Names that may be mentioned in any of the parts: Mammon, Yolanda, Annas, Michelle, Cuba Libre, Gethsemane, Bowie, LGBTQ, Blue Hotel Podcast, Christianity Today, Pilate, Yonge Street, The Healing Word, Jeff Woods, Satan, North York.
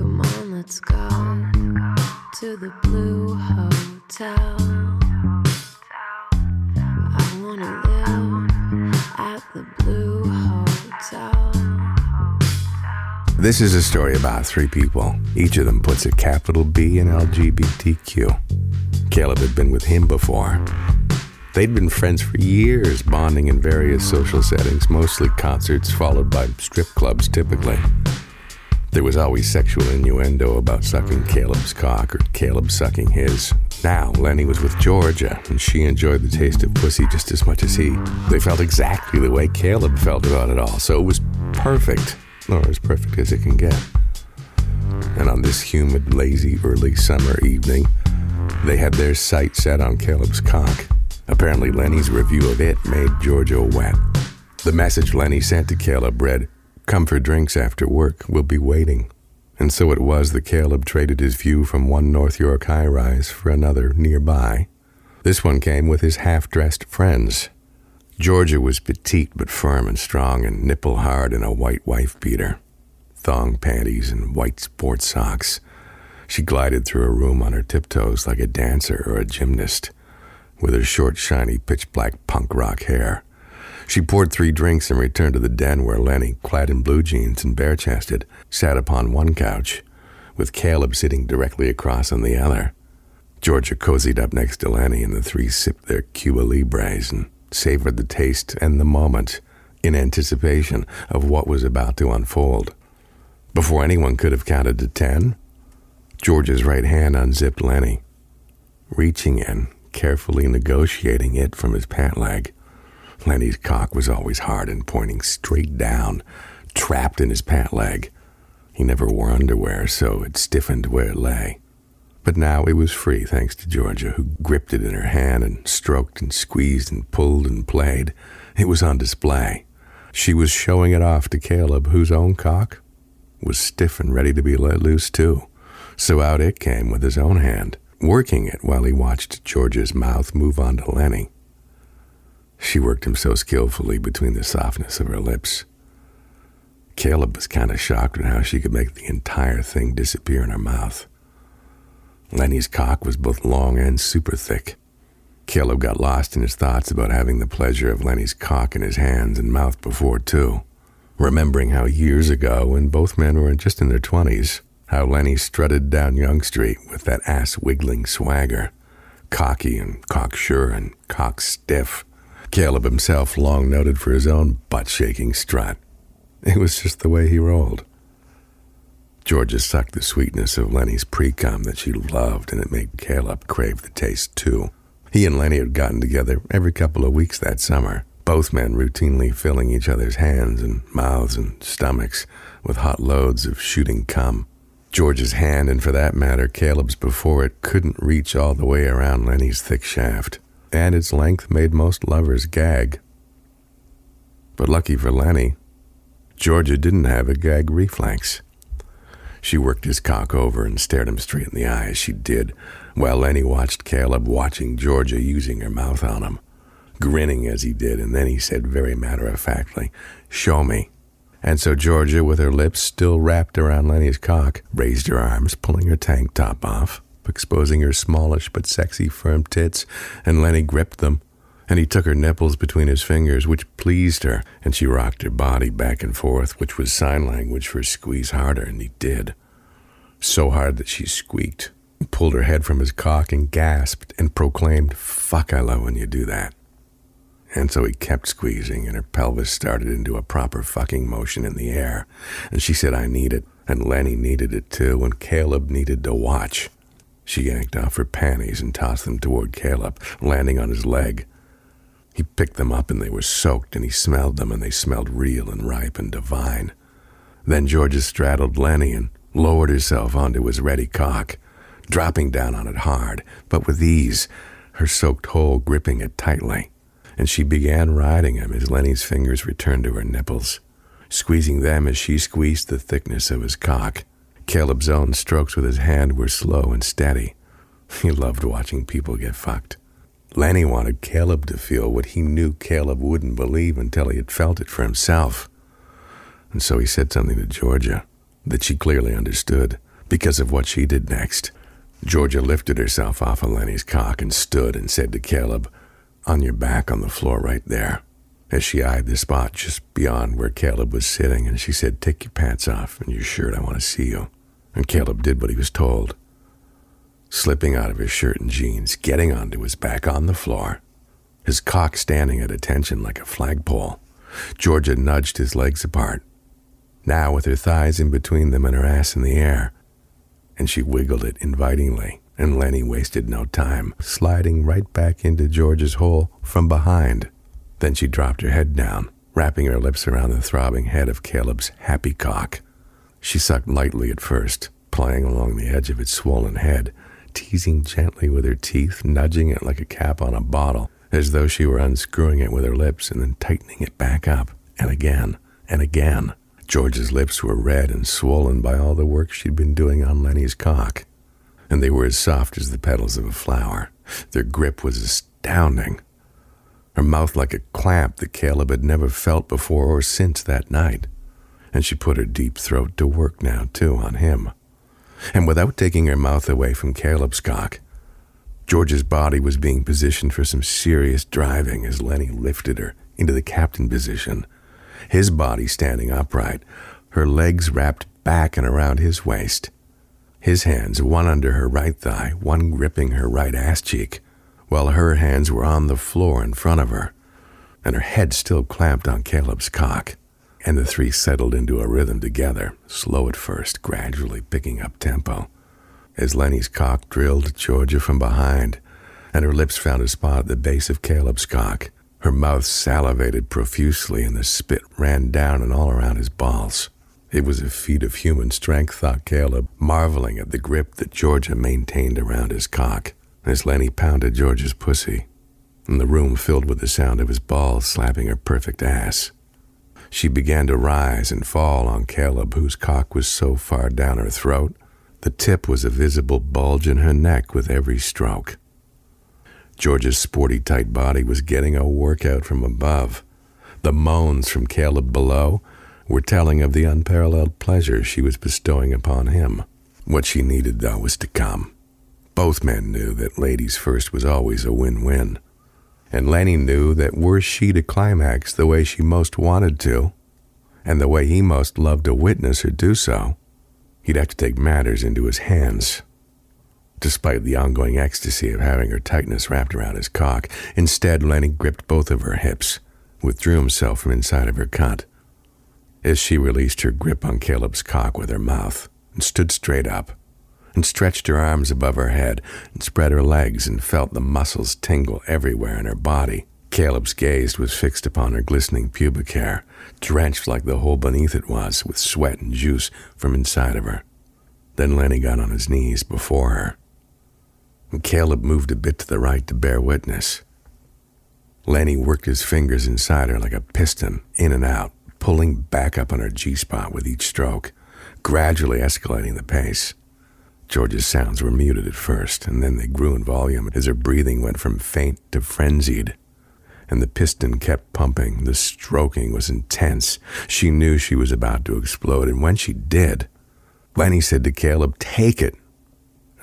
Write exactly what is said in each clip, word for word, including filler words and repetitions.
Come on, let's go to the Blue Hotel. I wanna live at the Blue Hotel. This is a story about three people. Each of them puts a capital B in L G B T Q. Caleb had been with him before. They'd been friends for years, bonding in various social settings, mostly concerts, followed by strip clubs, typically. There was always sexual innuendo about sucking Caleb's cock or Caleb sucking his. Now, Lenny was with Georgia, and she enjoyed the taste of pussy just as much as he. They felt exactly the way Caleb felt about it all, so it was perfect, or as perfect as it can get. And on this humid, lazy, early summer evening, they had their sights set on Caleb's cock. Apparently, Lenny's review of it made Giorgio wet. The message Lenny sent to Caleb read, "Come for drinks after work. We'll be waiting." And so it was that Caleb traded his view from one North York high-rise for another nearby. This one came with his half-dressed friends. Georgia was petite but firm and strong and nipple-hard in a white wife beater, thong panties and white sports socks. She glided through a room on her tiptoes like a dancer or a gymnast, with her short, shiny, pitch-black punk rock hair. She poured three drinks and returned to the den where Lenny, clad in blue jeans and bare-chested, sat upon one couch, with Caleb sitting directly across on the other. Georgia cozied up next to Lenny, and the three sipped their Cuba Libres and savored the taste and the moment in anticipation of what was about to unfold. Before anyone could have counted to ten, Georgia's right hand unzipped Lenny, reaching in, carefully negotiating it from his pant leg. Lenny's cock was always hard and pointing straight down, trapped in his pant leg. He never wore underwear, so it stiffened where it lay. But now it was free, thanks to Georgia, who gripped it in her hand and stroked and squeezed and pulled and played. It was on display. She was showing it off to Caleb, whose own cock was stiff and ready to be let loose, too. So out it came with his own hand, working it while he watched Georgia's mouth move on to Lenny. She worked him so skillfully between the softness of her lips. Caleb was kind of shocked at how she could make the entire thing disappear in her mouth. Lenny's cock was both long and super thick. Caleb got lost in his thoughts about having the pleasure of Lenny's cock in his hands and mouth before, too, remembering how years ago, when both men were just in their twenties, how Lenny strutted down Yonge Street with that ass-wiggling swagger, cocky and cocksure and cock-stiff. Caleb himself long noted for his own butt-shaking strut. It was just the way he rolled. Georgia sucked the sweetness of Lenny's pre-cum that she loved, and it made Caleb crave the taste, too. He and Lenny had gotten together every couple of weeks that summer, both men routinely filling each other's hands and mouths and stomachs with hot loads of shooting cum. George's hand, and for that matter, Caleb's before it, couldn't reach all the way around Lenny's thick shaft, and its length made most lovers gag. But lucky for Lenny, Georgia didn't have a gag reflex. She worked his cock over and stared him straight in the eye as she did, while Lenny watched Caleb watching Georgia using her mouth on him, grinning as he did, and then he said very matter-of-factly, "Show me." And so Georgia, with her lips still wrapped around Lenny's cock, raised her arms, pulling her tank top off, exposing her smallish but sexy firm tits, and Lenny gripped them, and he took her nipples between his fingers, which pleased her, and she rocked her body back and forth, which was sign language for squeeze harder, and he did. So hard that she squeaked, pulled her head from his cock and gasped, and proclaimed, "Fuck, I love when you do that." And so he kept squeezing, and her pelvis started into a proper fucking motion in the air. And she said, "I need it." And Lenny needed it too, and Caleb needed to watch. She yanked off her panties and tossed them toward Caleb, landing on his leg. He picked them up, and they were soaked, and he smelled them, and they smelled real and ripe and divine. Then Georgia straddled Lenny and lowered herself onto his ready cock, dropping down on it hard, but with ease, her soaked hole gripping it tightly. And she began riding him as Lenny's fingers returned to her nipples, squeezing them as she squeezed the thickness of his cock. Caleb's own strokes with his hand were slow and steady. He loved watching people get fucked. Lenny wanted Caleb to feel what he knew Caleb wouldn't believe until he had felt it for himself. And so he said something to Georgia that she clearly understood, because of what she did next. Georgia lifted herself off of Lenny's cock and stood and said to Caleb, "On your back on the floor right there," as she eyed the spot just beyond where Caleb was sitting, and she said, "Take your pants off and your shirt, I want to see you." And Caleb did what he was told, slipping out of his shirt and jeans, getting onto his back on the floor, his cock standing at attention like a flagpole. Georgia nudged his legs apart, now with her thighs in between them and her ass in the air, and she wiggled it invitingly, and Lenny wasted no time, sliding right back into Georgia's hole from behind. Then she dropped her head down, wrapping her lips around the throbbing head of Caleb's happy cock. She sucked lightly at first, playing along the edge of its swollen head, teasing gently with her teeth, nudging it like a cap on a bottle, as though she were unscrewing it with her lips and then tightening it back up, and again, and again. George's lips were red and swollen by all the work she'd been doing on Lenny's cock, and they were as soft as the petals of a flower. Their grip was astounding, her mouth like a clamp that Caleb had never felt before or since that night. And she put her deep throat to work now, too, on him. And without taking her mouth away from Caleb's cock, George's body was being positioned for some serious driving as Lenny lifted her into the captain position, his body standing upright, her legs wrapped back and around his waist, his hands one under her right thigh, one gripping her right ass cheek, while her hands were on the floor in front of her, and her head still clamped on Caleb's cock. And the three settled into a rhythm together, slow at first, gradually picking up tempo, as Lenny's cock drilled Georgia from behind, and her lips found a spot at the base of Caleb's cock. Her mouth salivated profusely, and the spit ran down and all around his balls. It was a feat of human strength, thought Caleb, marveling at the grip that Georgia maintained around his cock, as Lenny pounded Georgia's pussy, and the room filled with the sound of his balls slapping her perfect ass. She began to rise and fall on Caleb, whose cock was so far down her throat, the tip was a visible bulge in her neck with every stroke. Georgia's sporty tight body was getting a workout from above. The moans from Caleb below were telling of the unparalleled pleasure she was bestowing upon him. What she needed, though, was to come. Both men knew that ladies first was always a win-win. And Lenny knew that were she to climax the way she most wanted to, and the way he most loved to witness her do so, he'd have to take matters into his hands. Despite the ongoing ecstasy of having her tightness wrapped around his cock, instead Lenny gripped both of her hips, withdrew himself from inside of her cunt, as she released her grip on Caleb's cock with her mouth, and stood straight up, and stretched her arms above her head, and spread her legs, and felt the muscles tingle everywhere in her body. Caleb's gaze was fixed upon her glistening pubic hair, drenched like the hole beneath it was, with sweat and juice from inside of her. Then Lenny got on his knees before her, and Caleb moved a bit to the right to bear witness. Lenny worked his fingers inside her like a piston, in and out, pulling back up on her G-spot with each stroke, gradually escalating the pace. George's sounds were muted at first, and then they grew in volume as her breathing went from faint to frenzied. And the piston kept pumping. The stroking was intense. She knew she was about to explode, and when she did, Lenny said to Caleb, "Take it,"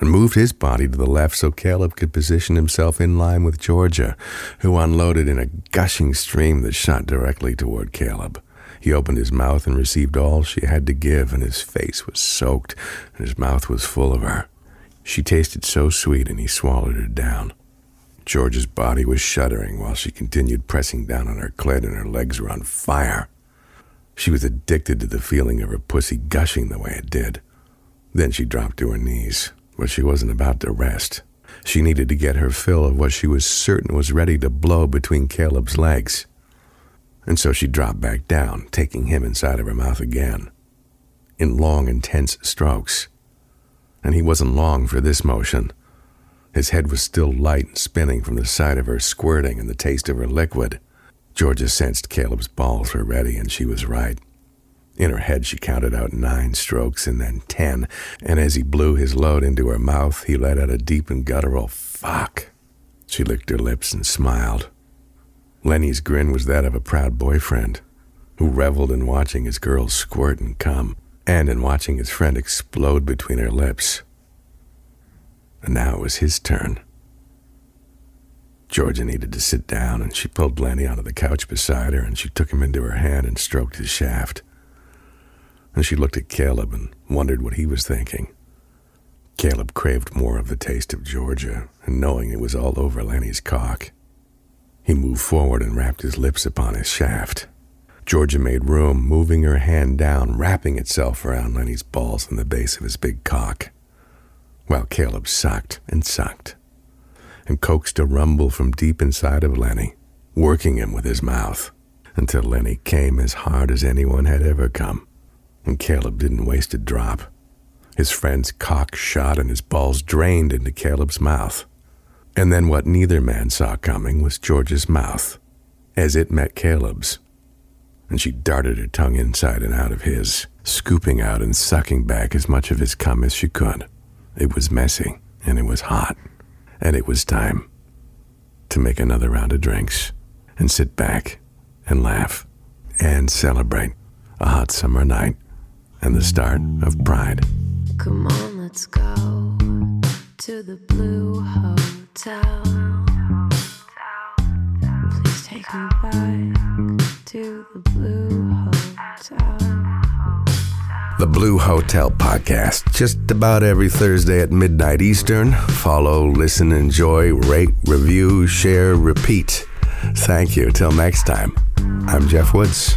and moved his body to the left so Caleb could position himself in line with Georgia, who unloaded in a gushing stream that shot directly toward Caleb. He opened his mouth and received all she had to give, and his face was soaked, and his mouth was full of her. She tasted so sweet, and he swallowed her down. George's body was shuddering while she continued pressing down on her clit, and her legs were on fire. She was addicted to the feeling of her pussy gushing the way it did. Then she dropped to her knees, but she wasn't about to rest. She needed to get her fill of what she was certain was ready to blow between Caleb's legs. And so she dropped back down, taking him inside of her mouth again, in long, intense strokes. And he wasn't long for this motion. His head was still light and spinning from the sight of her squirting and the taste of her liquid. Georgia sensed Caleb's balls were ready, and she was right. In her head, she counted out nine strokes and then ten, and as he blew his load into her mouth, he let out a deep and guttural fuck. She licked her lips and smiled. Lenny's grin was that of a proud boyfriend who reveled in watching his girls squirt and come, and in watching his friend explode between her lips. And now it was his turn. Georgia needed to sit down, and she pulled Blandy onto the couch beside her, and she took him into her hand and stroked his shaft. And she looked at Caleb and wondered what he was thinking. Caleb craved more of the taste of Georgia, and knowing it was all over Lanny's cock, he moved forward and wrapped his lips upon his shaft. Georgia made room, moving her hand down, wrapping itself around Lanny's balls and the base of his big cock, while Caleb sucked and sucked, and coaxed a rumble from deep inside of Lanny, working him with his mouth, until Lanny came as hard as anyone had ever come, and Caleb didn't waste a drop. His friend's cock shot and his balls drained into Caleb's mouth. And then what neither man saw coming was George's mouth, as it met Caleb's. And she darted her tongue inside and out of his, scooping out and sucking back as much of his cum as she could. It was messy, and it was hot, and it was time to make another round of drinks and sit back and laugh and celebrate a hot summer night and the start of Pride. Come on, let's go to the Blue Hotel. Please take me back to the Blue Hotel. The Blue Hotel Podcast, just about every Thursday at midnight Eastern. Follow, listen, enjoy, rate, review, share, repeat. Thank you. Till next time, I'm Jeff Woods.